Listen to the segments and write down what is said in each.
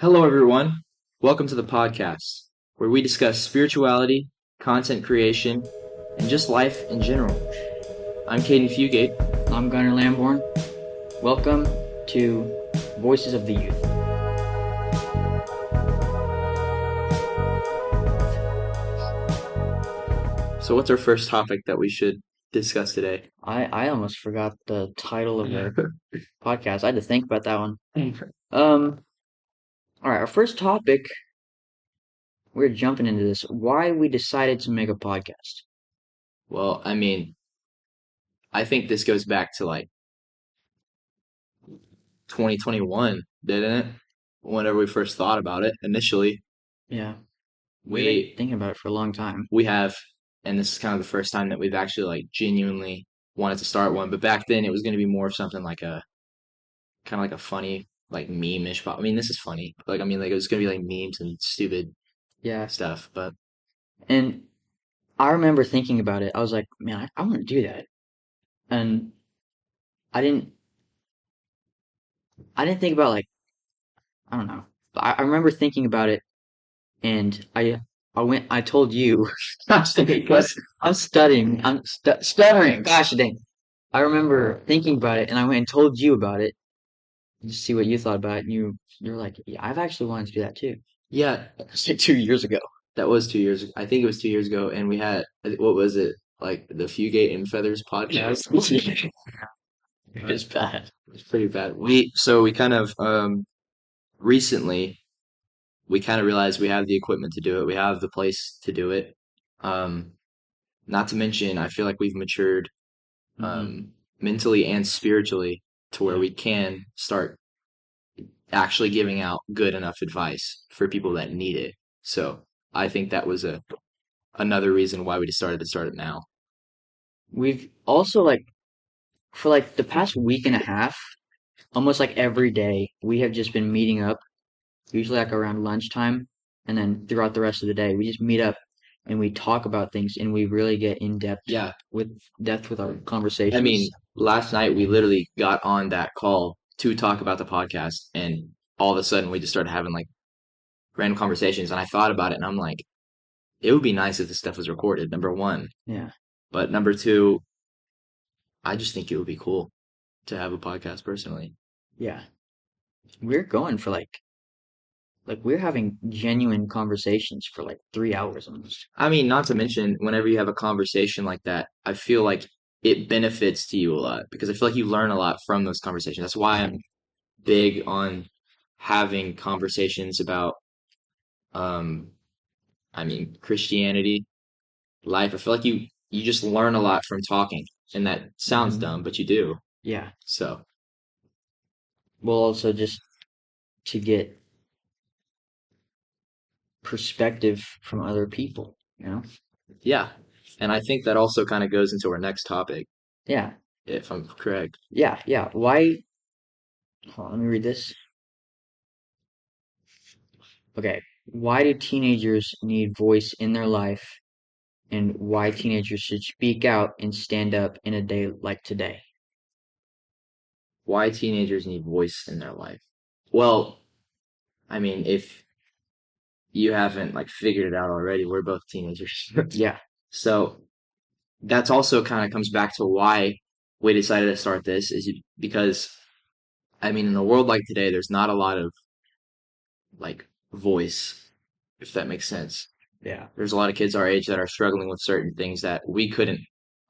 Hello, everyone. Welcome to the podcast, where we discuss spirituality, content creation, and just life in general. I'm Caden Fugate. I'm Gunnar Lamborn. Welcome to Voices of the Youth. So what's our first topic that we should discuss today? I almost forgot the title of our podcast. I had to think about that one. All right, our first topic, we're jumping into this, why we decided to make a podcast. Well, I mean, I think this goes back to, 2021, didn't it? Whenever we first thought about it, initially. Yeah. We've been thinking about it for a long time. We have, and this is kind of the first time that we've actually, genuinely wanted to start one. But back then, it was going to be more of something kind of like a funny meme-ish. I mean, this is funny. It was going to be, memes and stupid stuff, but... And I remember thinking about it. I was like, man, I want to do that. And I didn't think about, I don't know. I remember thinking about it, and I told you. I'm stuttering. Gosh dang. I remember thinking about it, and I went and told you about it. Just see what you thought about it, and you're like, yeah, I've actually wanted to do that too. Yeah, say 2 years ago. That was 2 years ago. I think it was 2 years ago, and we had, what was it, the Fugate and Feathers podcast? It was bad. It was pretty bad. So we kind of, recently, we kind of realized we have the equipment to do it. We have the place to do it. Not to mention, I feel like we've matured mentally and spiritually, to where we can start actually giving out good enough advice for people that need it. So I think that was another reason why we decided to start it now. We've also, for, the past week and a half, almost, every day, we have just been meeting up, usually, around lunchtime, and then throughout the rest of the day, we just meet up, and we talk about things, and we really get in-depth with our conversations. I mean... Last night, we literally got on that call to talk about the podcast, and all of a sudden, we just started having, random conversations, and I thought about it, and I'm like, it would be nice if this stuff was recorded, number one. Yeah. But number two, I just think it would be cool to have a podcast personally. Yeah. We're going for, we're having genuine conversations for, 3 hours almost. I mean, not to mention, whenever you have a conversation like that, I feel like it benefits to you a lot, because I feel like you learn a lot from those conversations. That's why I'm big on having conversations about, Christianity, life. I feel like you just learn a lot from talking, and that sounds dumb, but you do. Yeah. So. Well, also just to get perspective from other people, Yeah. And I think that also kind of goes into our next topic. Yeah. If I'm correct. Yeah. Why? Hold on, let me read this. Okay. Why do teenagers need voice in their life, and why teenagers should speak out and stand up in a day like today? Why teenagers need voice in their life? Well, I mean, if you haven't, figured it out already, we're both teenagers. Yeah. So that's also kind of comes back to why we decided to start this, is because, in a world like today, there's not a lot of, voice, if that makes sense. Yeah. There's a lot of kids our age that are struggling with certain things that we couldn't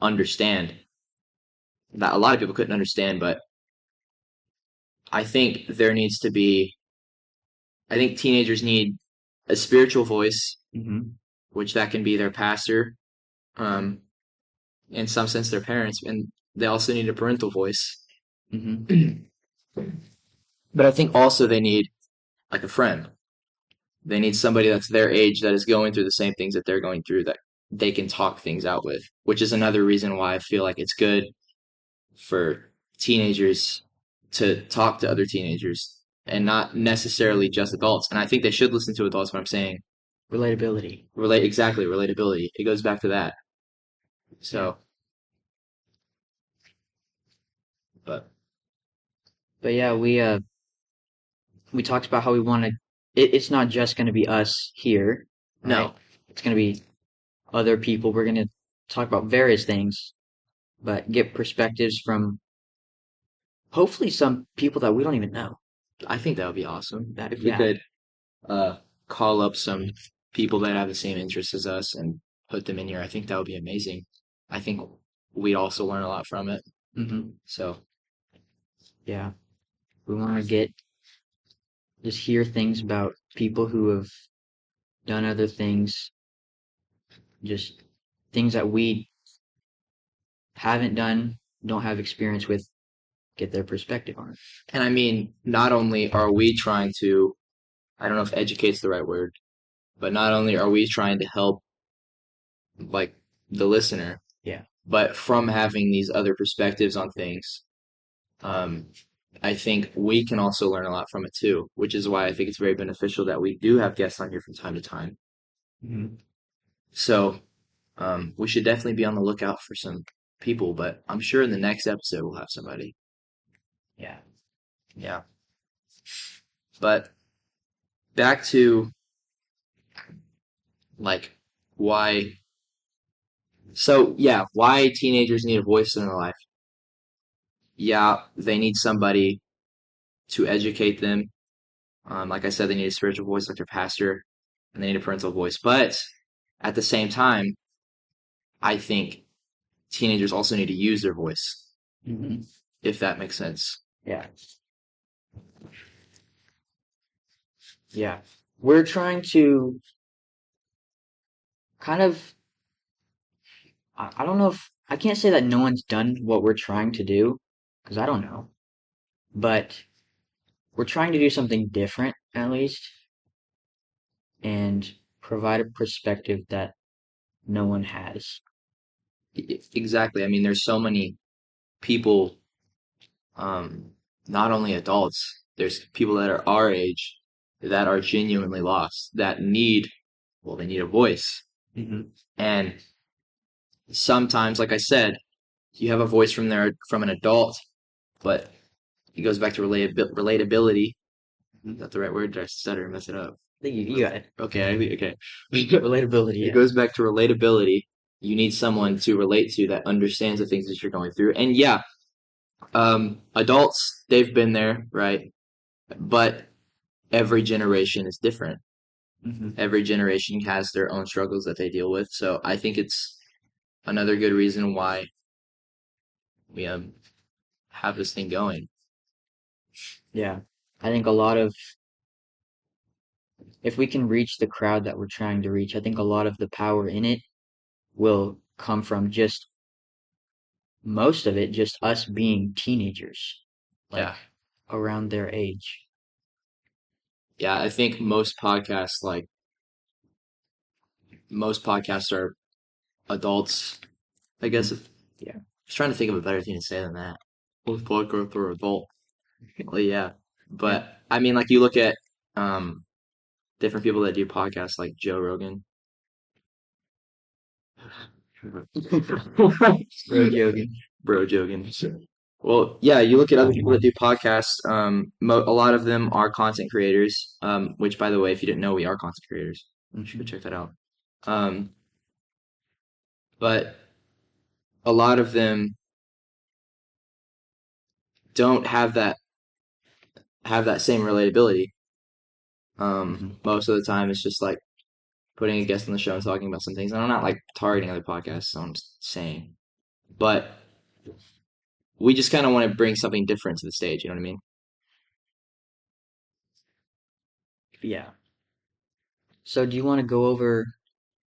understand, that a lot of people couldn't understand, but I think there needs to be, I think teenagers need a spiritual voice, which that can be their pastor, in some sense, their parents, and they also need a parental voice. Mm-hmm. But I think also they need, a friend. They need somebody that's their age that is going through the same things that they're going through, that they can talk things out with, which is another reason why I feel like it's good for teenagers to talk to other teenagers and not necessarily just adults. And I think they should listen to adults, but I'm saying relatability. Exactly, relatability. It goes back to that. So, but yeah, we talked about how we want to it's not just going to be us here. Right? No. It's going to be other people. We're going to talk about various things, but get perspectives from hopefully some people that we don't even know. I think that would be awesome. If we could call up some people that have the same interests as us and put them in here, I think that would be amazing. I think we'd also learn a lot from it. Mm-hmm. So, yeah. We want to just hear things about people who have done other things, just things that we haven't done, don't have experience with, get their perspective on it. And I mean, not only are we trying to, I don't know if educate's the right word, but not only are we trying to help, like, the listener, yeah, but from having these other perspectives on things, I think we can also learn a lot from it too, which is why I think it's very beneficial that we do have guests on here from time to time. Mm-hmm. So we should definitely be on the lookout for some people, but I'm sure in the next episode we'll have somebody. Yeah. Yeah. But back to, like, why... So, yeah, why teenagers need a voice in their life. Yeah, they need somebody to educate them. Like I said, they need a spiritual voice like their pastor, and they need a parental voice. But at the same time, I think teenagers also need to use their voice, mm-hmm. if that makes sense. Yeah. Yeah. We're trying to kind of... I don't know if... I can't say that no one's done what we're trying to do, because I don't know. But we're trying to do something different, at least, and provide a perspective that no one has. Exactly. I mean, there's so many people, not only adults, there's people that are our age that are genuinely lost, that need, well, they need a voice. Mm-hmm. And sometimes, like I said, you have a voice from an adult, but it goes back to relatability. Is that the right word? Did I stutter and mess it up? I think you got it. Okay. Relatability. Yeah. It goes back to relatability. You need someone to relate to that understands the things that you're going through. And yeah, adults, they've been there, right? But every generation is different. Mm-hmm. Every generation has their own struggles that they deal with. So I think it's another good reason why we have this thing going. Yeah. I think a lot of... If we can reach the crowd that we're trying to reach, I think a lot of the power in it will come from just... Most of it, just us being teenagers. Like, yeah. Around their age. Yeah, I think most podcasts are... adults, I guess. Yeah. I was trying to think of a better thing to say than that. Both podcast or adult. Well, yeah. But, yeah. I mean, like, you look at different people that do podcasts, like Joe Rogan. Bro Jogan. Sure. Well, yeah, you look at other people that do podcasts. A lot of them are content creators, which, by the way, if you didn't know, we are content creators. You should go check that out. But a lot of them don't have that same relatability. Most of the time, it's just like putting a guest on the show and talking about some things. And I'm not like targeting other podcasts, so I'm just saying. But we just kind of want to bring something different to the stage. You know what I mean? Yeah. So do you want to go over...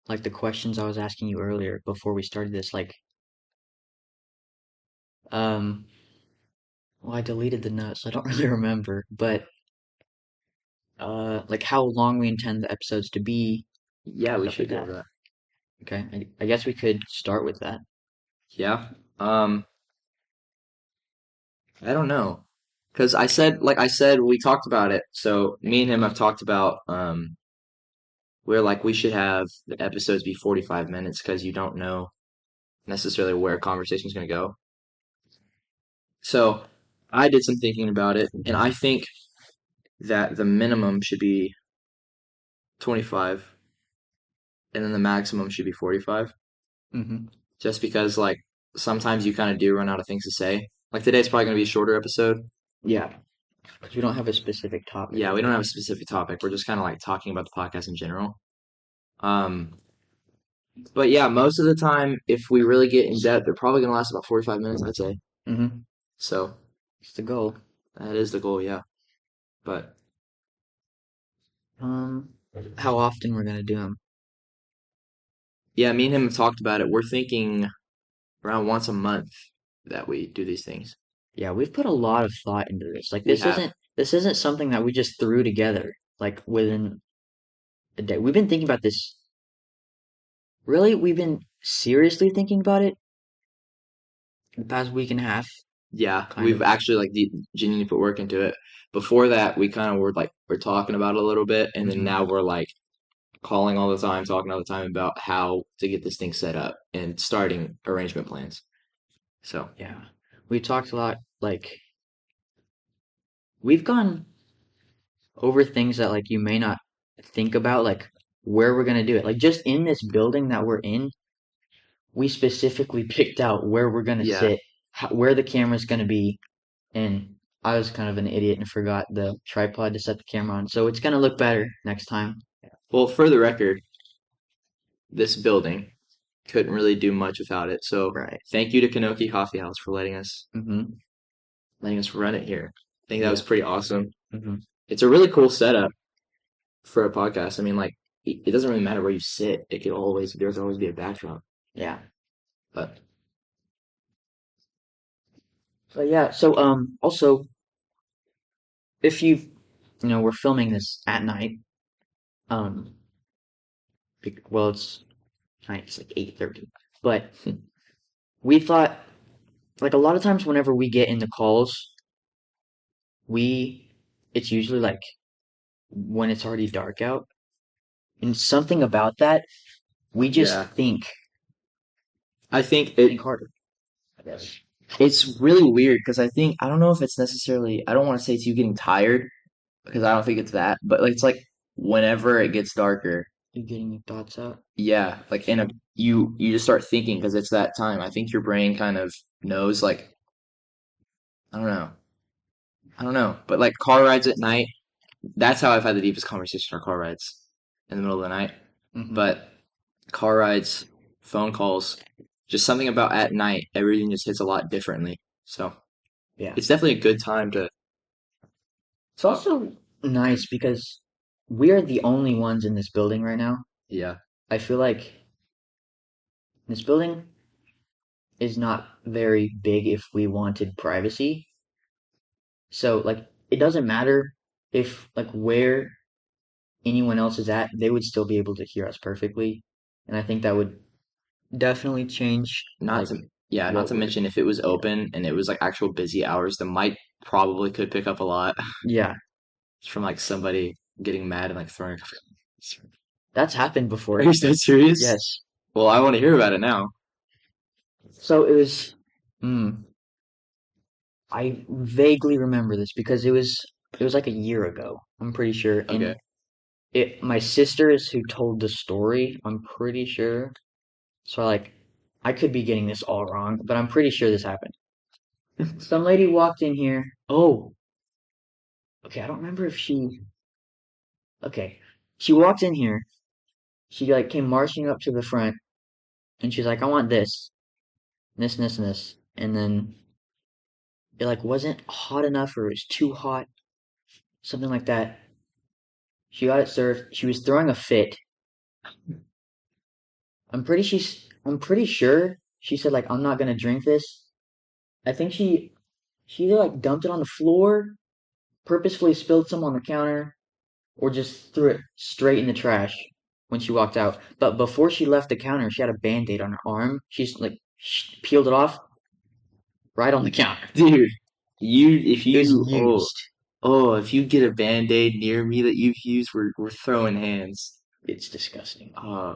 like the questions I was asking you earlier before we started this, like, well, I deleted the notes, so I don't really remember, but, like, how long we intend the episodes to be. Yeah, we should do that. Okay, I guess we could start with that. Yeah, I don't know, because I said, we talked about it, so me and him have talked about, we're like, we should have the episodes be 45 minutes because you don't know necessarily where a conversation is going to go. So I did some thinking about it, and I think that the minimum should be 25, and then the maximum should be 45. Mm-hmm. Just because, like, sometimes you kind of do run out of things to say. Like, today's probably going to be a shorter episode. Yeah. Because we don't have a specific topic. Yeah, we don't have a specific topic. We're just kind of, like, talking about the podcast in general. But, yeah, most of the time, if we really get in depth, they're probably going to last about 45 minutes, I'd say. Mm-hmm. So. It's the goal. That is the goal, yeah. But. How often we're going to do them? Yeah, me and him have talked about it. We're thinking around once a month that we do these things. Yeah, we've put a lot of thought into this. Like, this isn't something that we just threw together, like, within a day. We've been thinking about this. Really, we've been seriously thinking about it the past week and a half. Yeah, we've actually, like, genuinely put work into it. Before that, we kind of were, like, we're talking about it a little bit, and then now we're, like, calling all the time, talking all the time about how to get this thing set up and starting arrangement plans. So, yeah, we talked a lot. Like, we've gone over things that, like, you may not think about, like, where we're going to do it. Like, just in this building that we're in, we specifically picked out where we're going to sit, where the camera's going to be. And I was kind of an idiot and forgot the tripod to set the camera on. So it's going to look better next time. Well, for the record, this building couldn't really do much without it. So Thank you to Kenoki Coffee House for letting us run it here. I think that was pretty awesome. Mm-hmm. It's a really cool setup for a podcast. I mean, like, it doesn't really matter where you sit. It can always, there's always be a backdrop. Yeah. But yeah, so also, if you know, we're filming this at night. Well, it's like 8:30, but we thought, like, a lot of times whenever we get in the calls, it's usually, like, when it's already dark out, and something about that, we just think. I think harder, I guess. It's really weird, because I don't know if it's necessarily, I don't want to say it's you getting tired, because I don't think it's that, but, like, it's like, whenever it gets darker, you're getting your thoughts out. Yeah, like, you just start thinking because it's that time. I think your brain kind of knows, like, I don't know. But, like, car rides at night, that's how I've had the deepest conversation are car rides in the middle of the night. Mm-hmm. But car rides, phone calls, just something about at night, everything just hits a lot differently. So yeah, it's definitely a good time to. It's also nice because we are the only ones in this building right now. Yeah. I feel like this building is not very big if we wanted privacy. So, like, it doesn't matter if, like, where anyone else is at, they would still be able to hear us perfectly. And I think that would definitely change. Not to mention if it was open and it was, like, actual busy hours, the mic probably could pick up a lot. Yeah. From, like, somebody getting mad and, like, throwing. That's happened before. Are you so serious? Yes. Well, I want to hear about it now. So it was. I vaguely remember this because it was like a year ago, I'm pretty sure. And okay. My sister is who told the story, I'm pretty sure. So, like, I could be getting this all wrong, but I'm pretty sure this happened. Some lady walked in here. Oh. Okay, I don't remember if she. Okay, she walked in here, she, like, came marching up to the front, and she's like, I want this, this, and this, and this, and then it, like, wasn't hot enough, or it was too hot, something like that. She got it served, she was throwing a fit. I'm pretty sure she said, like, I'm not gonna drink this. I think she either, like, dumped it on the floor, purposefully spilled some on the counter, or just threw it straight in the trash when she walked out. But before she left the counter, she had a Band-Aid on her arm. She's like, peeled it off right on the counter. Dude, if you get a Band-Aid near me that you've used, we're throwing hands. It's disgusting. I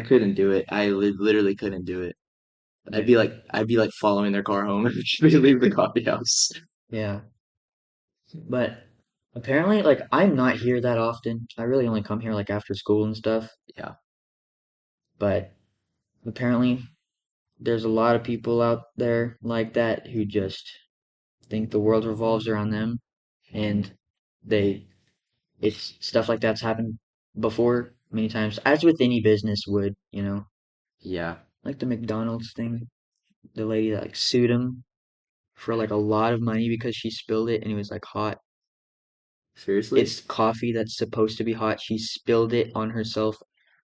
couldn't do it. I literally couldn't do it. I'd be like following their car home if they leave the coffee house. Yeah. But Apparently, like, I'm not here that often. I really only come here, like, after school and stuff. Yeah. But apparently, there's a lot of people out there like that who just think the world revolves around them. And it's stuff like that's happened before many times, as with any business would, you know? Yeah. Like the McDonald's thing. The lady that, like, sued him for, like, a lot of money because she spilled it and it was, like, hot. Seriously? It's coffee that's supposed to be hot. She spilled it on herself.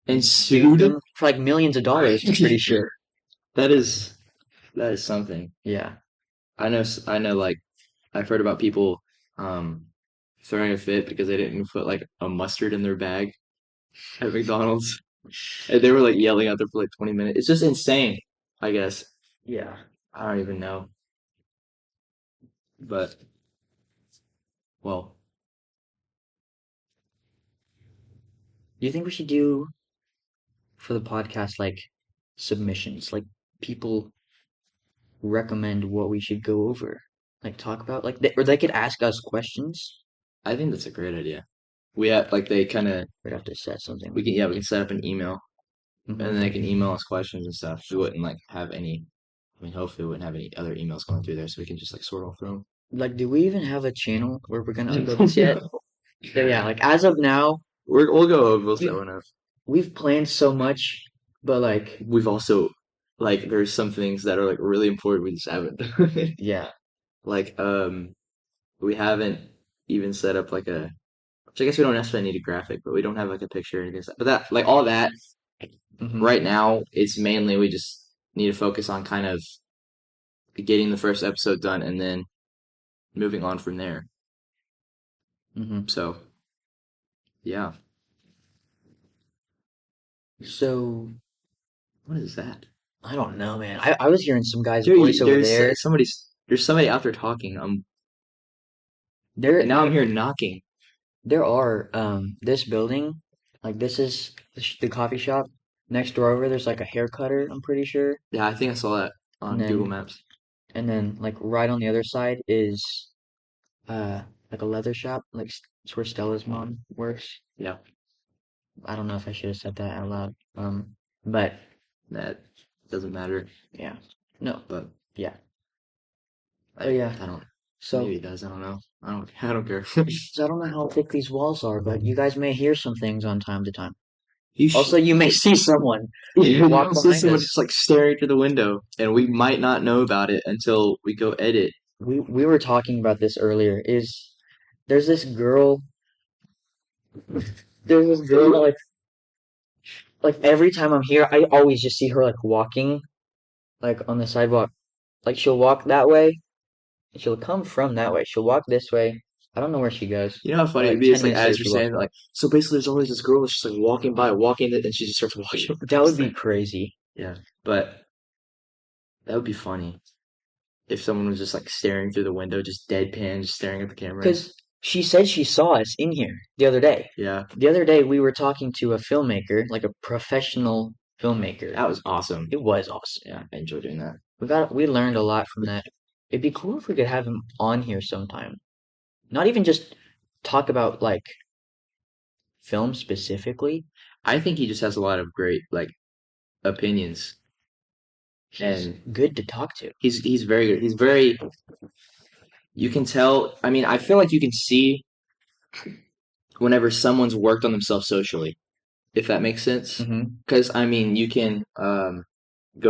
And sued him? For, like, millions of dollars, I'm pretty sure. That is something. Yeah. I know, like, I've heard about people throwing a fit because they didn't put, like, a mustard in their bag at McDonald's. And they were, like, yelling out there for, like, 20 minutes. It's just insane, I guess. Yeah. I don't even know. But, well. Do you think we should do, for the podcast, like, submissions? Like, people recommend what we should go over. Like, talk about, like, or they could ask us questions. I think that's a great idea. We have, like, they kind of... We'd have to set something. We can set up an email. Mm-hmm. And then they can email us questions and stuff. We wouldn't, like, have any... I mean, hopefully we wouldn't have any other emails going through there, so we can just, like, sort all through them. Like, do we even have a channel where we're going to upload this yet? So, yeah, like, as of now... We'll go over. We'll set one up. We've planned so much, but, like... We've also... Like, there's some things that are, like, really important we just haven't done. Yeah. Like, we haven't even set up, like, a... Which I guess we don't necessarily need a graphic, but we don't have, like, a picture. But that, like, all that, mm-hmm. Right now, it's mainly we just need to focus on kind of getting the first episode done and then moving on from there. Mm-hmm. So... Yeah. So, what is that? I don't know, man. I was hearing some guy's voice over there. There's somebody out there talking. There now I'm here knocking. There are this building, like this is the coffee shop next door over. There's like a hair cutter. I'm pretty sure. Yeah, I think I saw that on Google Maps. And then like right on the other side is, like a leather shop, like. It's where Stella's mom works. Yeah. I don't know if I should have said that out loud. But... That doesn't matter. Yeah. No. But... Yeah. I don't... So, maybe it does. I don't know. I don't care. So I don't know how thick these walls are, but you guys may hear some things on time to time. Also, you may see someone. You walk behind us. Just like staring through the window, and we might not know about it until we go edit. We were talking about this earlier. There's this girl. That like every time I'm here, I always just see her like walking, like on the sidewalk. Like she'll walk that way, and she'll come from that way. She'll walk this way. I don't know where she goes. You know how funny it'd be like as you're saying, like so basically there's always this girl that's just like walking by, and she just starts walking. That would be crazy. Yeah, but that would be funny if someone was just like staring through the window, just deadpan, just staring at the camera. Because. She said she saw us in here the other day. Yeah. The other day, we were talking to a filmmaker, like a professional filmmaker. That was awesome. It was awesome. Yeah, I enjoyed doing that. We learned a lot from that. It'd be cool if we could have him on here sometime. Not even just talk about, like, film specifically. I think he just has a lot of great, like, opinions. He's good to talk to. He's very good. He's very... You can tell, I mean, I feel like you can see whenever someone's worked on themselves socially, if that makes sense. Because, mm-hmm. I mean, you can go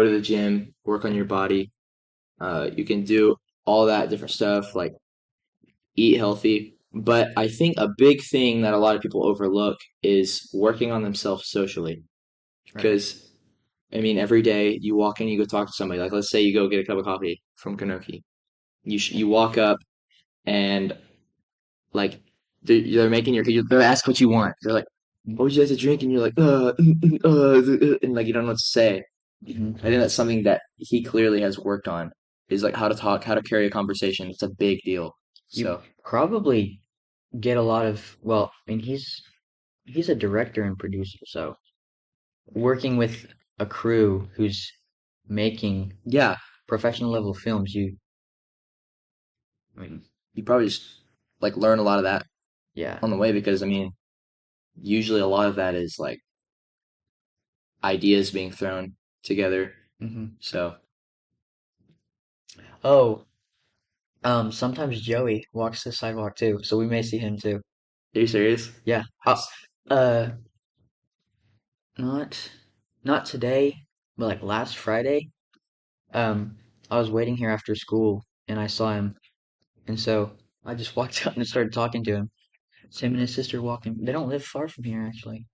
to the gym, work on your body. You can do all that different stuff, like eat healthy. But I think a big thing that a lot of people overlook is working on themselves socially. Because, right. I mean, every day you walk in, you go talk to somebody. Like, let's say you go get a cup of coffee from Kenoki. You walk up and like they're making they're asking what you want. They're like, "What would you like to drink?" And you're like, and like you don't know what to say. Mm-hmm. I think that's something that he clearly has worked on is like how to talk, how to carry a conversation. It's a big deal. You probably get a lot of he's a director and producer, so working with a crew who's making professional level films, you probably just, like, learn a lot of that Yeah. On the way, because, I mean, usually a lot of that is, like, ideas being thrown together. Mm-hmm. So. Oh. Sometimes Joey walks the sidewalk, too, so we may see him, too. Are you serious? Yeah. Not today, but, like, last Friday, I was waiting here after school, and I saw him, and so I just walked up and started talking to him. It's him and his sister walking. They don't live far from here, actually.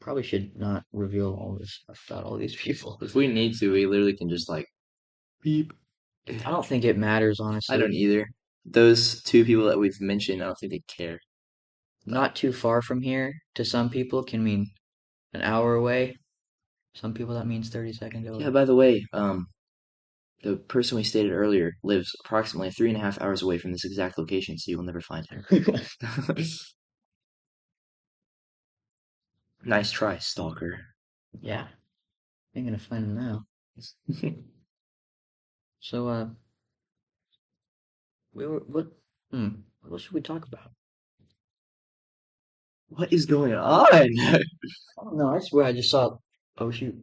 Probably should not reveal all this stuff about all these people. If we need to, we literally can just, like, beep. I don't think it matters, honestly. I don't either. Those two people that we've mentioned, I don't think they care. Not too far from here, to some people, can mean an hour away. Some people, that means 30 seconds away. Yeah, by the way, the person we stated earlier lives approximately 3.5 hours away from this exact location, so you will never find her. Nice try, stalker. Yeah. I'm gonna find him now. So, what should we talk about? What is going on? I don't know, I swear I just saw, oh shoot.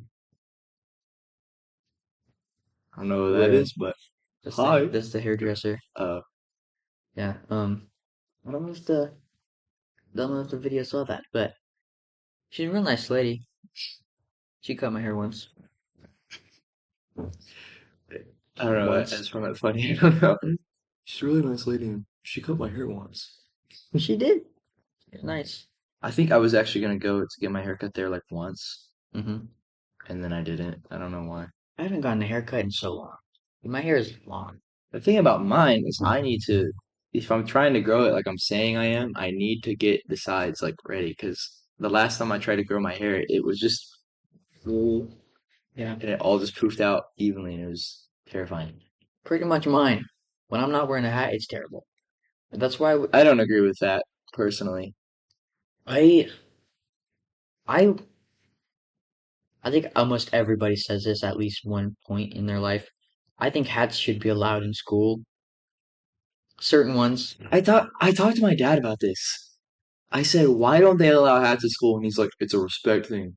I don't know what that is, but hi. That's the hairdresser. Oh. Yeah, I don't know if the video saw that, but she's a real nice lady. She cut my hair once. I don't know, I just found that funny. I don't know. She's a really nice lady, and she cut my hair once. She did. It's nice. I think I was actually going to go to get my hair cut there, like, once. Mm-hmm. And then I didn't. I don't know why. I haven't gotten a haircut in so long. My hair is long. The thing about mine is I need to, if I'm trying to grow it like I'm saying I am, I need to get the sides, like, ready. Because the last time I tried to grow my hair, it was just full. Yeah. And it all just poofed out evenly, and it was terrifying. Pretty much mine. When I'm not wearing a hat, it's terrible. That's why I don't agree with that, personally. I think almost everybody says this at least one point in their life. I think hats should be allowed in school. Certain ones. I talked to my dad about this. I said, why don't they allow hats at school? And he's like, it's a respect thing.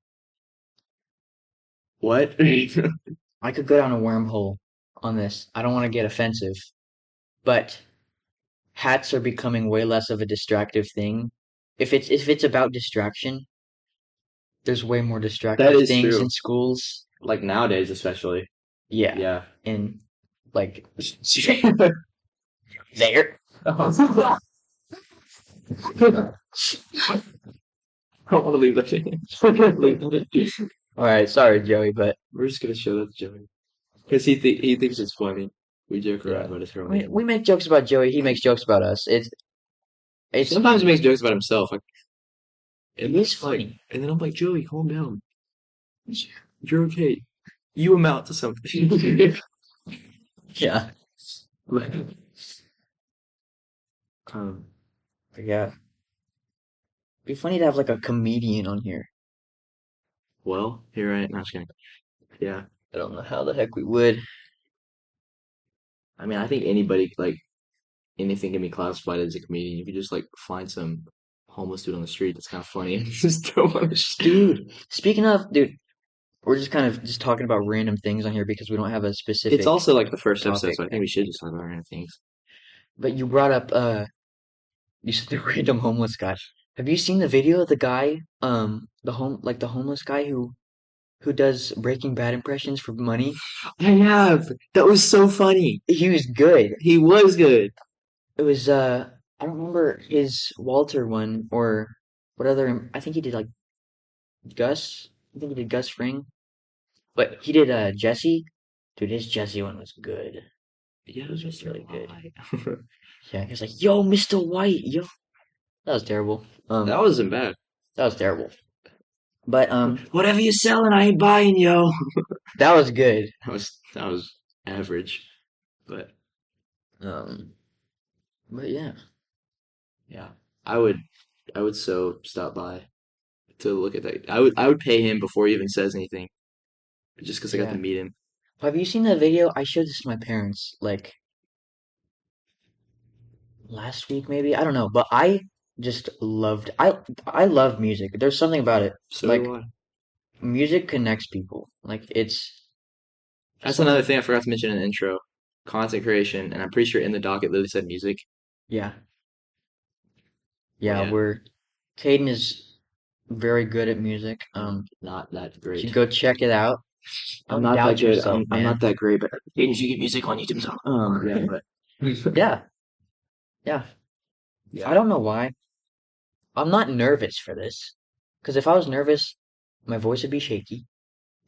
What? I could go down a wormhole on this. I don't want to get offensive. But hats are becoming way less of a distractive thing. If it's about distraction, there's way more distractive things true. In schools. Like nowadays, especially. Yeah. Yeah. And, like, there. Oh. I don't want to leave that in. Alright, sorry, Joey, but we're just going to show that to Joey. Because he thinks it's funny. We joke around about his family. We make jokes about Joey. He makes jokes about us. Sometimes he makes jokes about himself. Like, it is funny. Like, and then I'm like, Joey, calm down. You're okay. You amount to something. Yeah. Yeah. It'd be funny to have, like, a comedian on here. Well, here I am. No, I'm just kidding. Yeah. I don't know how the heck we would. I mean, I think anybody, like, anything can be classified as a comedian. If you just, like, find some homeless dude on the street, that's kind of funny. Just don't want to. Dude, speaking of, we're just kind of just talking about random things on here because we don't have a specific. It's also like the first episode, so I think we should just talk about random things. But you brought up, you said the random homeless guy. Have you seen the video of the guy, the homeless guy who does Breaking Bad impressions for money? I have. That was so funny. He was good. It was, I don't remember his Walter one or what other. I think he did, like, Gus. I think he did Gus Fring. But he did Jesse. Dude, his Jesse one was good. Yeah, it was just really good. Yeah, he was like, yo, Mr. White, yo. That was terrible. That wasn't bad. That was terrible. But, whatever you're selling, I ain't buying, yo. That was good. That was average. But, yeah. Yeah. I would so stop by to look at that. I would pay him before he even says anything. Just because I got to meet him. Have you seen that video? I showed this to my parents, like, last week, maybe, I don't know, but I just loved, I love music. There's something about it. So like, music connects people. Like, it's... That's another thing I forgot to mention in the intro. Content creation, and I'm pretty sure in the doc it literally said music. Yeah. Yeah, Caden is very good at music. Not that great. You should go check it out. I'm not that good. Yourself, I'm not that great, but Caden's, you get music on YouTube. Yeah, but... Yeah. I don't know why. I'm not nervous for this, because if I was nervous, my voice would be shaky,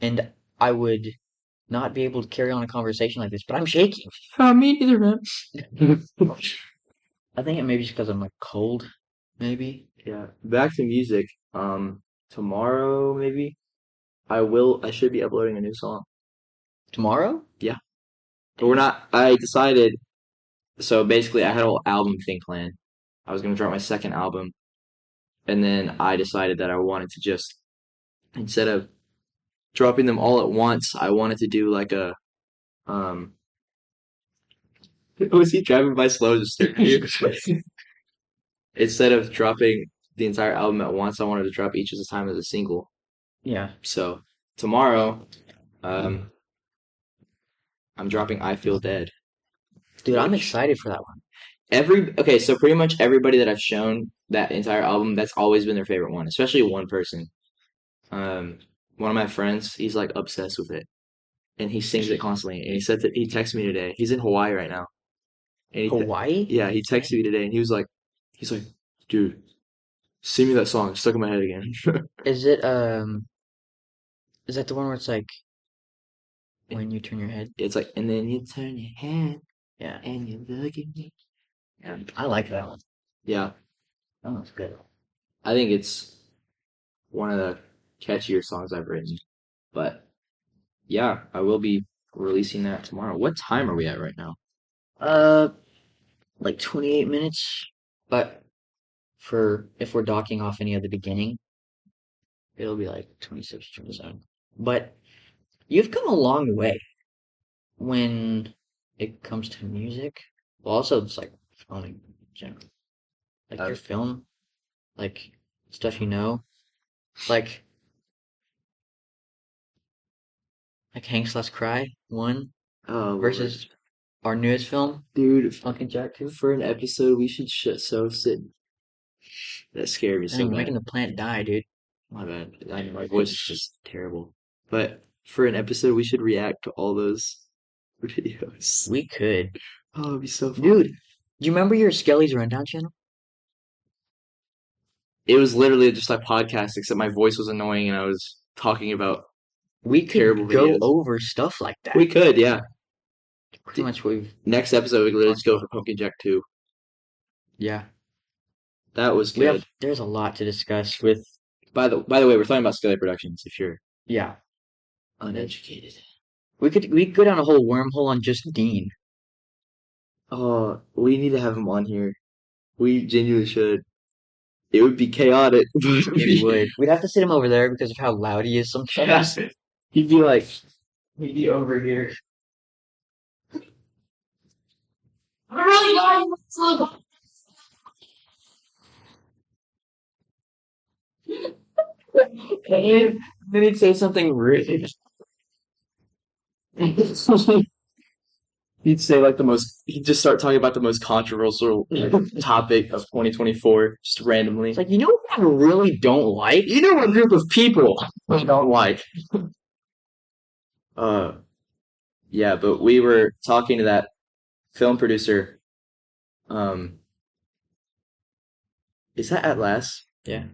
and I would not be able to carry on a conversation like this. But I'm shaking. Me neither, man. I think it may be just because I'm like cold. Maybe. Yeah. Back to music. Tomorrow maybe. I should be uploading a new song. Tomorrow? Yeah. But we're not. I decided. So basically, I had a whole album thing planned. I was gonna drop my second album, and then I decided that I wanted to just, instead of dropping them all at once, I wanted to do like a, Was he driving by slow? Just instead of dropping the entire album at once, I wanted to drop each at a time as a single. Yeah. So tomorrow, I'm dropping "I Feel Dead." Dude, I'm excited for that one. So pretty much everybody that I've shown that entire album, that's always been their favorite one, especially one person. One of my friends, he's like obsessed with it, and he sings it constantly. And he said that he texted me today. He's in Hawaii right now. And Hawaii? Yeah, he texted me today, and he was like, dude, sing me that song. It's stuck in my head again. Is that the one where it's like, when you turn your head? It's like, and then you turn your head. Yeah. And you look at me. Yeah, I like that one. Yeah. That one's good. I think it's one of the catchier songs I've written. But, yeah, I will be releasing that tomorrow. What time are we at right now? Like 28 minutes. But if we're docking off any of the beginning, it'll be like 26, 27. But you've come a long way when it comes to music. Well, also it's like film in general. Like your film, like stuff you know. Like Hank's Last Cry 1 versus our newest film. Dude, Pumpkin Jack 2. For an episode, we should sit. That scared me so much. Making the plant die, dude. My bad. My voice is just terrible. But for an episode, we should react to all those videos. We could. Oh, it'd be so fun. Dude, do you remember your Skelly's Rundown channel? It was literally just like podcast, except my voice was annoying and I was talking about terrible videos. Go over stuff like that. We could, yeah. Pretty much next episode, we could literally just go for Pumpkin Jack 2. Yeah. That was good. There's a lot to discuss with... By the way, we're talking about Skelly Productions, if you're... Yeah. Uneducated. We could go down a whole wormhole on just Dean. Oh, we need to have him on here. We genuinely should. It would be chaotic. It would. We'd have to sit him over there because of how loud he is sometimes. Yeah. He'd be over here. I'm really going to slow. And then he'd say something rude. He'd say like he'd just start talking about the most controversial topic of 2024, just randomly. It's like, you know what I really don't like? You know what group of people I don't like? Yeah, but we were talking to that film producer. Is that Atlas? Yeah.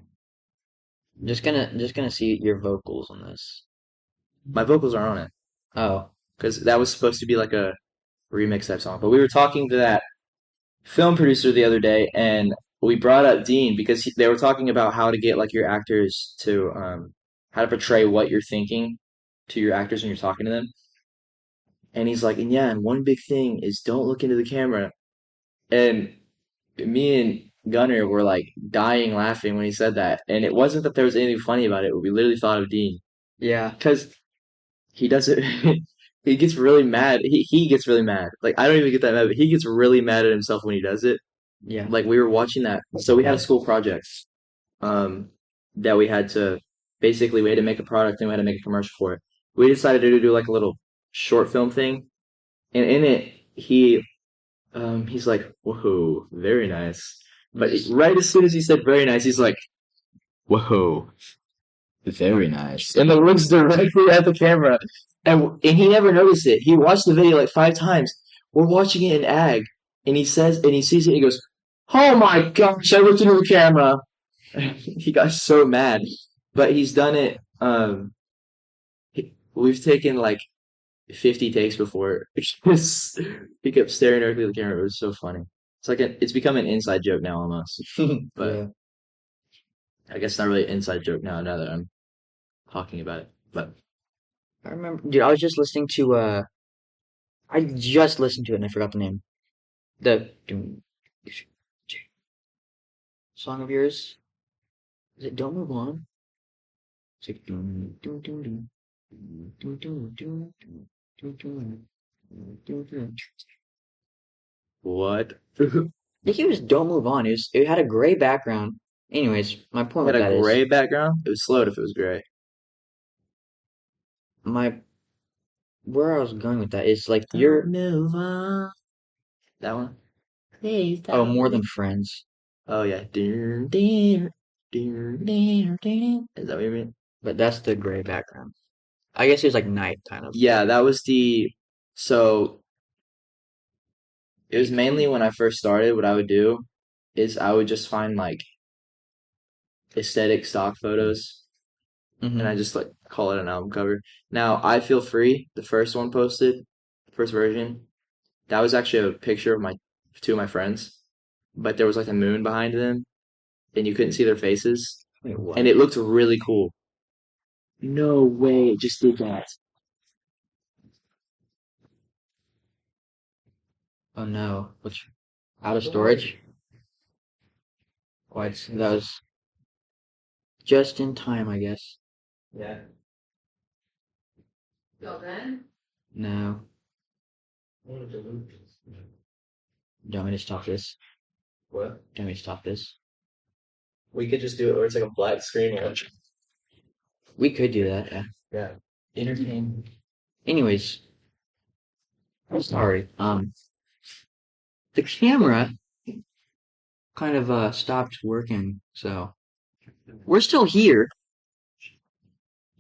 Just gonna see your vocals on this. My vocals are on it. Oh, because that was supposed to be like a remix type song. But we were talking to that film producer the other day, and we brought up Dean because they were talking about how to get like your actors to how to portray what you're thinking to your actors when you're talking to them. And he's like, and one big thing is don't look into the camera. And me and Gunnar were like dying laughing when he said that, and it wasn't that there was anything funny about it. We literally thought of Dean. Yeah, because he doesn't. He gets really mad. He gets really mad. Like, I don't even get that mad, but he gets really mad at himself when he does it. Yeah. Like, we were watching that. So we had a school project that we had to, basically, we had to make a product and we had to make a commercial for it. We decided to do, like, a little short film thing. And in it, he's like, whoa, very nice. But right as soon as he said very nice, he's like, whoa, very nice. And then looks directly at the camera. And he never noticed it. He watched the video like 5 times. We're watching it in ag. And he says, and he sees it and he goes, oh my gosh, I looked into the camera. He got so mad. But he's done it. We've taken like 50 takes before. He kept staring directly at the camera. It was so funny. It's like it's become an inside joke now almost. But yeah. I guess it's not really an inside joke now that I'm talking about it. But I remember, dude, I was just listening to I just listened to it and I forgot the name. The song of yours? Is it Don't Move On? It's like what? I think it was Don't Move On. It had a gray background. Anyways, my point with that is... It had a gray background? It was slowed if it was gray. Where I was going with that is, like, you're... Move on. That one? Please, that More Than Friends. Oh, yeah. Is that what you mean? But that's the gray background. I guess it was, like, night, kind of. Yeah, that was the... So... It was mainly when I first started, what I would do is I would just find, like, aesthetic stock photos, and I just, like, call it an album cover. Now, I Feel Free, the first one posted, first version, that was actually a picture of two of my friends, but there was, like, a moon behind them, and you couldn't see their faces. Wait, what? And it looked really cool. No way, it just did that. Oh no! What's out of storage? What? That was just in time, I guess. Yeah. Go then. No. Don't want me to stop this? What? Don't want me to stop this? We could just do it where it's like a black screen. We could do that. Yeah. Yeah. Entertain. Anyways, I'm sorry. The camera kind of stopped working, so we're still here.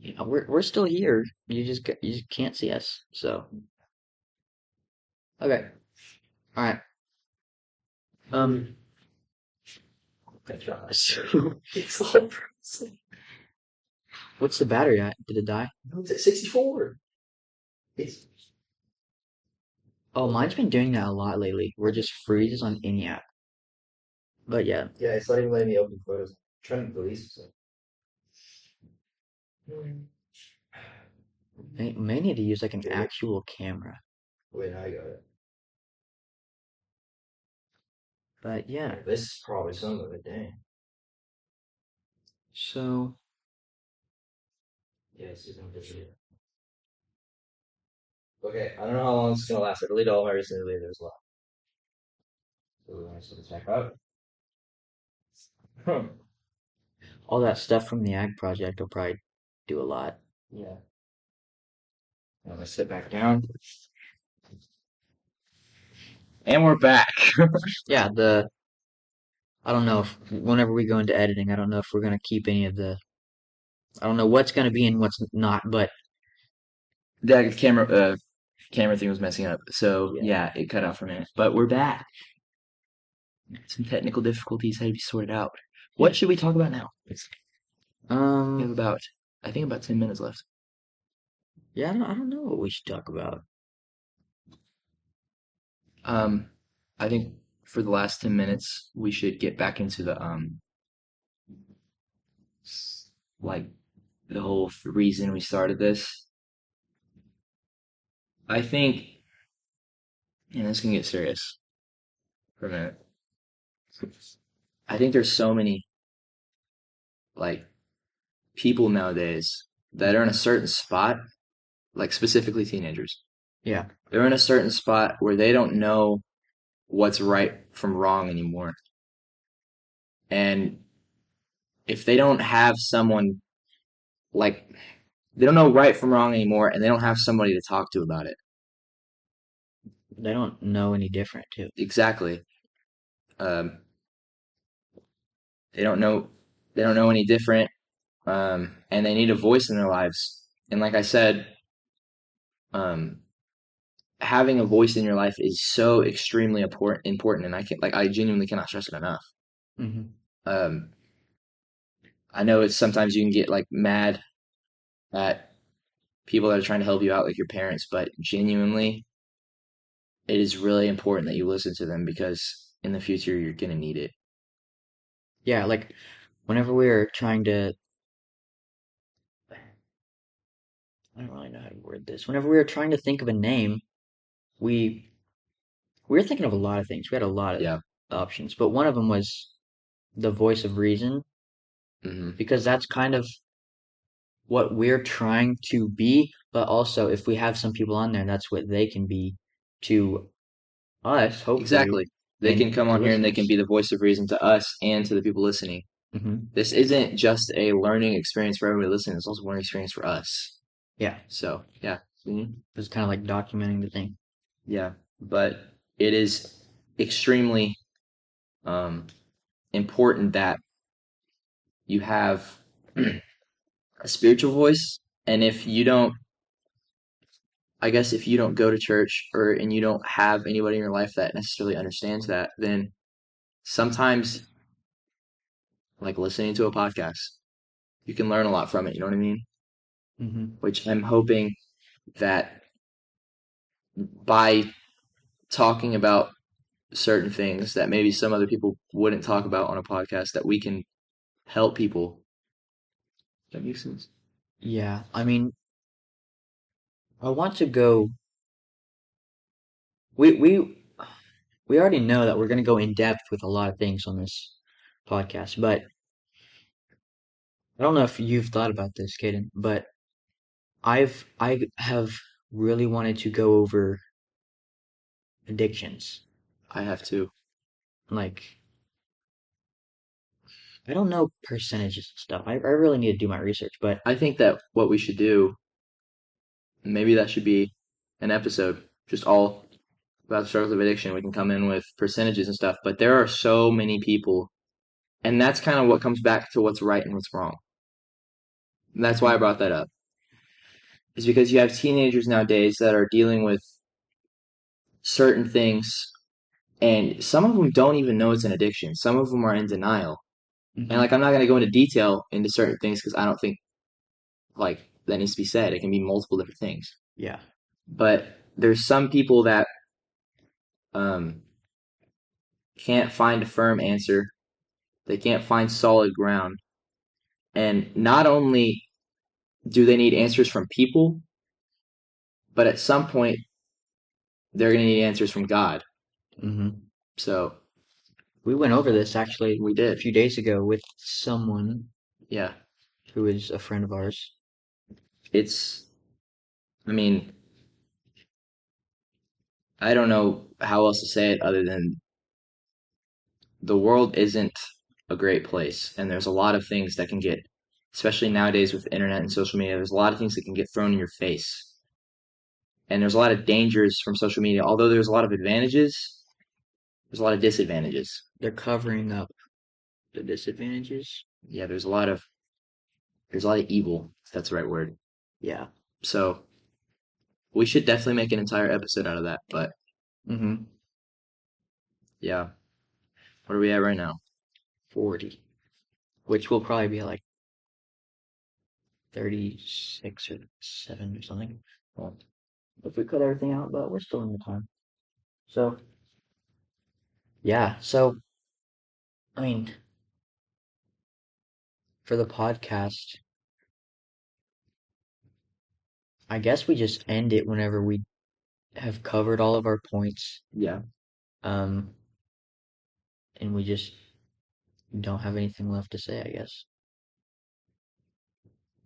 Yeah, we're still here. You just can't see us. So okay, all right. It's all frozen. What's the battery at? Did it die? No, it's at 64. It's. Oh, mine's been doing that a lot lately. We're just freezes on any app. But yeah. Yeah, it's not even letting me open photos. I'm trying to release so. I may need to use like an actual camera. Wait, I got it. But yeah. This is probably some of it, dang. So. Yeah, this is not video. Okay, I don't know how long this is going to last. I deleted all my recent deletes a lot. So we're going to set this back up. All that stuff from the Ag Project will probably do a lot. Yeah. I'm going to sit back down. And we're back. Yeah, I don't know if whenever we go into editing, I don't know if we're going to keep any of the... I don't know what's going to be and what's not, but... That camera thing was messing up, so yeah, it cut out for a minute. But we're back. Some technical difficulties had to be sorted out. What should we talk about now? We have about 10 minutes left. Yeah, I don't know what we should talk about. I think for the last 10 minutes we should get back into the like the whole reason we started this. I think, and this can get serious for a minute. I think there's so many, like, people nowadays that are in a certain spot, like specifically teenagers. Yeah. They're in a certain spot where they don't know what's right from wrong anymore. And if they don't have someone, like, they don't know right from wrong anymore, and they don't have somebody to talk to about it. They don't know any different, too. Exactly. They don't know any different, and they need a voice in their lives. And like I said, having a voice in your life is so extremely important, and I genuinely cannot stress it enough. Mm-hmm. I know it's sometimes you can get like mad at people that are trying to help you out, like your parents, but genuinely, it is really important that you listen to them, because in the future you're gonna need it. Yeah, like whenever we were trying to, I don't really know how to word this. Whenever we were trying to think of a name, we were thinking of a lot of things. We had a lot of options, but one of them was the voice of reason, mm-hmm. because that's kind of what we're trying to be. But also, if we have some people on there, that's what they can be to us. Hopefully, exactly. They can come on here and they can be the voice of reason to us and to the people listening. Mm-hmm. This isn't just a learning experience for everybody listening. It's also a learning experience for us. Yeah. So, yeah. Mm-hmm. It's kind of like documenting the thing. Yeah. But it is extremely important that you have a spiritual voice. And if you don't go to church and you don't have anybody in your life that necessarily understands that, then sometimes, like listening to a podcast, you can learn a lot from it. You know what I mean? Mm-hmm. Which I'm hoping that by talking about certain things that maybe some other people wouldn't talk about on a podcast, that we can help people. That makes sense. Yeah, I mean, I want to go. We already know that we're going to go in depth with a lot of things on this podcast, but I don't know if you've thought about this, Caden, but I have really wanted to go over addictions. I have too. Like, I don't know percentages and stuff. I really need to do my research, but I think that what we should do, maybe that should be an episode, just all about the struggles of addiction. We can come in with percentages and stuff, but there are so many people, and that's kind of what comes back to what's right and what's wrong. And that's why I brought that up. Is because you have teenagers nowadays that are dealing with certain things, and some of them don't even know it's an addiction. Some of them are in denial. Mm-hmm. And, like, I'm not going to go into detail into certain things because I don't think, like, that needs to be said. It can be multiple different things. Yeah. But there's some people that can't find a firm answer. They can't find solid ground. And not only do they need answers from people, but at some point they're going to need answers from God. Mm-hmm. So we went over this, actually. We did. A few days ago with someone. Yeah. Who is a friend of ours. I don't know how else to say it other than the world isn't a great place. And there's a lot of things that can get, especially nowadays with the internet and social media, there's a lot of things that can get thrown in your face. And there's a lot of dangers from social media. Although there's a lot of advantages, there's a lot of disadvantages. They're covering up the disadvantages. Yeah, there's a lot of evil, if that's the right word. Yeah. So we should definitely make an entire episode out of that, but mm-hmm. Yeah. What are we at right now? 40. Which will probably be like 36 or 7 or something. Well, if we cut everything out, but we're still in the time. So yeah, so I mean, for the podcast, I guess we just end it whenever we have covered all of our points. Yeah. And we just don't have anything left to say, I guess.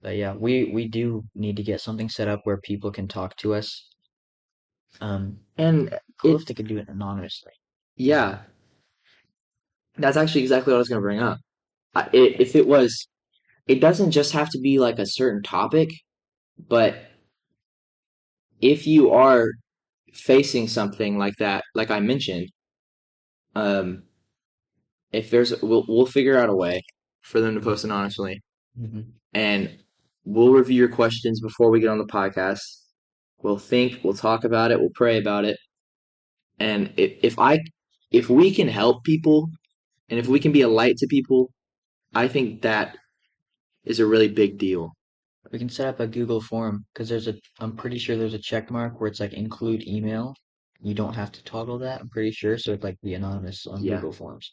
But yeah, we do need to get something set up where people can talk to us. And cool if they could do it anonymously. Yeah, that's actually exactly what I was going to bring up. If it was, it doesn't just have to be like a certain topic, but if you are facing something like that, like I mentioned, um, if there's, we'll figure out a way for them to post anonymously, Mhm. and we'll review your questions before we get on the podcast. We'll talk about it, we'll pray about it, and if we can help people, and if we can be a light to people, I think that is a really big deal. We can set up a Google form because I'm pretty sure there's a check mark where it's like include email. You don't have to toggle that, I'm pretty sure. So it's like the anonymous on Yeah. Google Forms.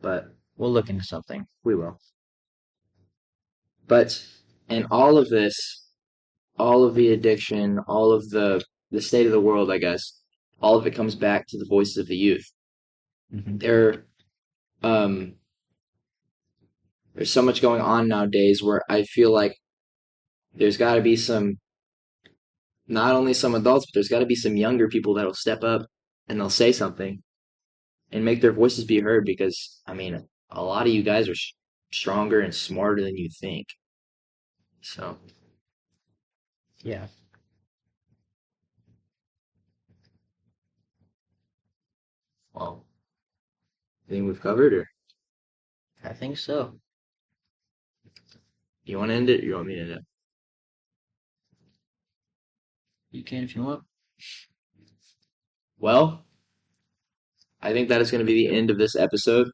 But we'll look into something. we will. But in all of this, all of the addiction, all of the state of the world, I guess, all of it comes back to the voices of the youth. Mhm. There, um, there's so much going on nowadays where I feel like there's got to be not only some adults, but there's got to be some younger people that'll step up and they'll say something and make their voices be heard because, I mean, a lot of you guys are stronger and smarter than you think. So, Yeah. well, anything we've covered, or I think so. you want to end it, or you want me to end it? You can if you want. Well, I think that is going to be the end of this episode.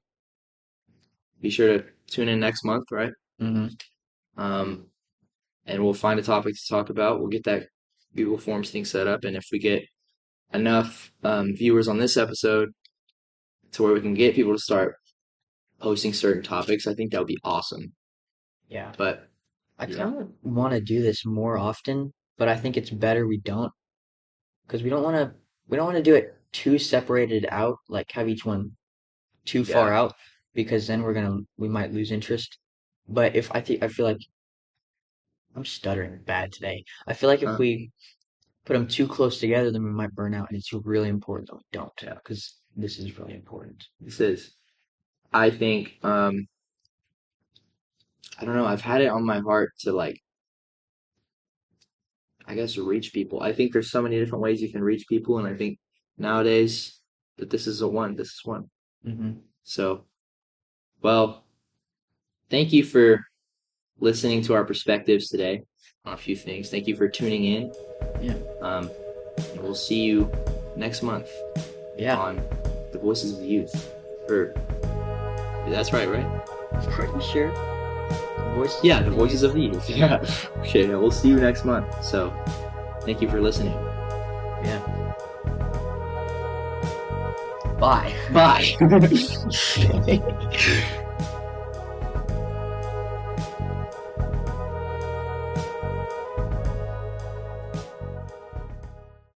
Be sure to tune in next month, right? Mm-hmm. Um, And we'll find a topic to talk about. We'll get that Google Forms thing set up, and if we get enough viewers on this episode to where we can get people to start posting certain topics, I think that would be awesome. Yeah. But I yeah, kind of want to do this more often, but I think it's better we don't because we don't want to do it too separated out, like have each one too yeah, far out because then we might lose interest. But if I feel like I'm stuttering bad today. I feel like if uh, we put them too close together, then we might burn out, and it's really important that we don't yeah, because this is really important. this is. I think I don't know. I've had it on my heart to like, I guess, reach people. I think there's so many different ways you can reach people, and I think nowadays that this is a one. This is one. hmm So, well, thank you for listening to our perspectives today on a few things. Thank you for tuning in. Yeah. Um, And we'll see you next month Yeah. on the Voices of the Youth. Or that's right? Pretty sure. Voices Yeah, of the the Voices Youth. of the Youth. Yeah. Okay, yeah, we'll see you next month. So, thank you for listening. Yeah. Bye. Bye.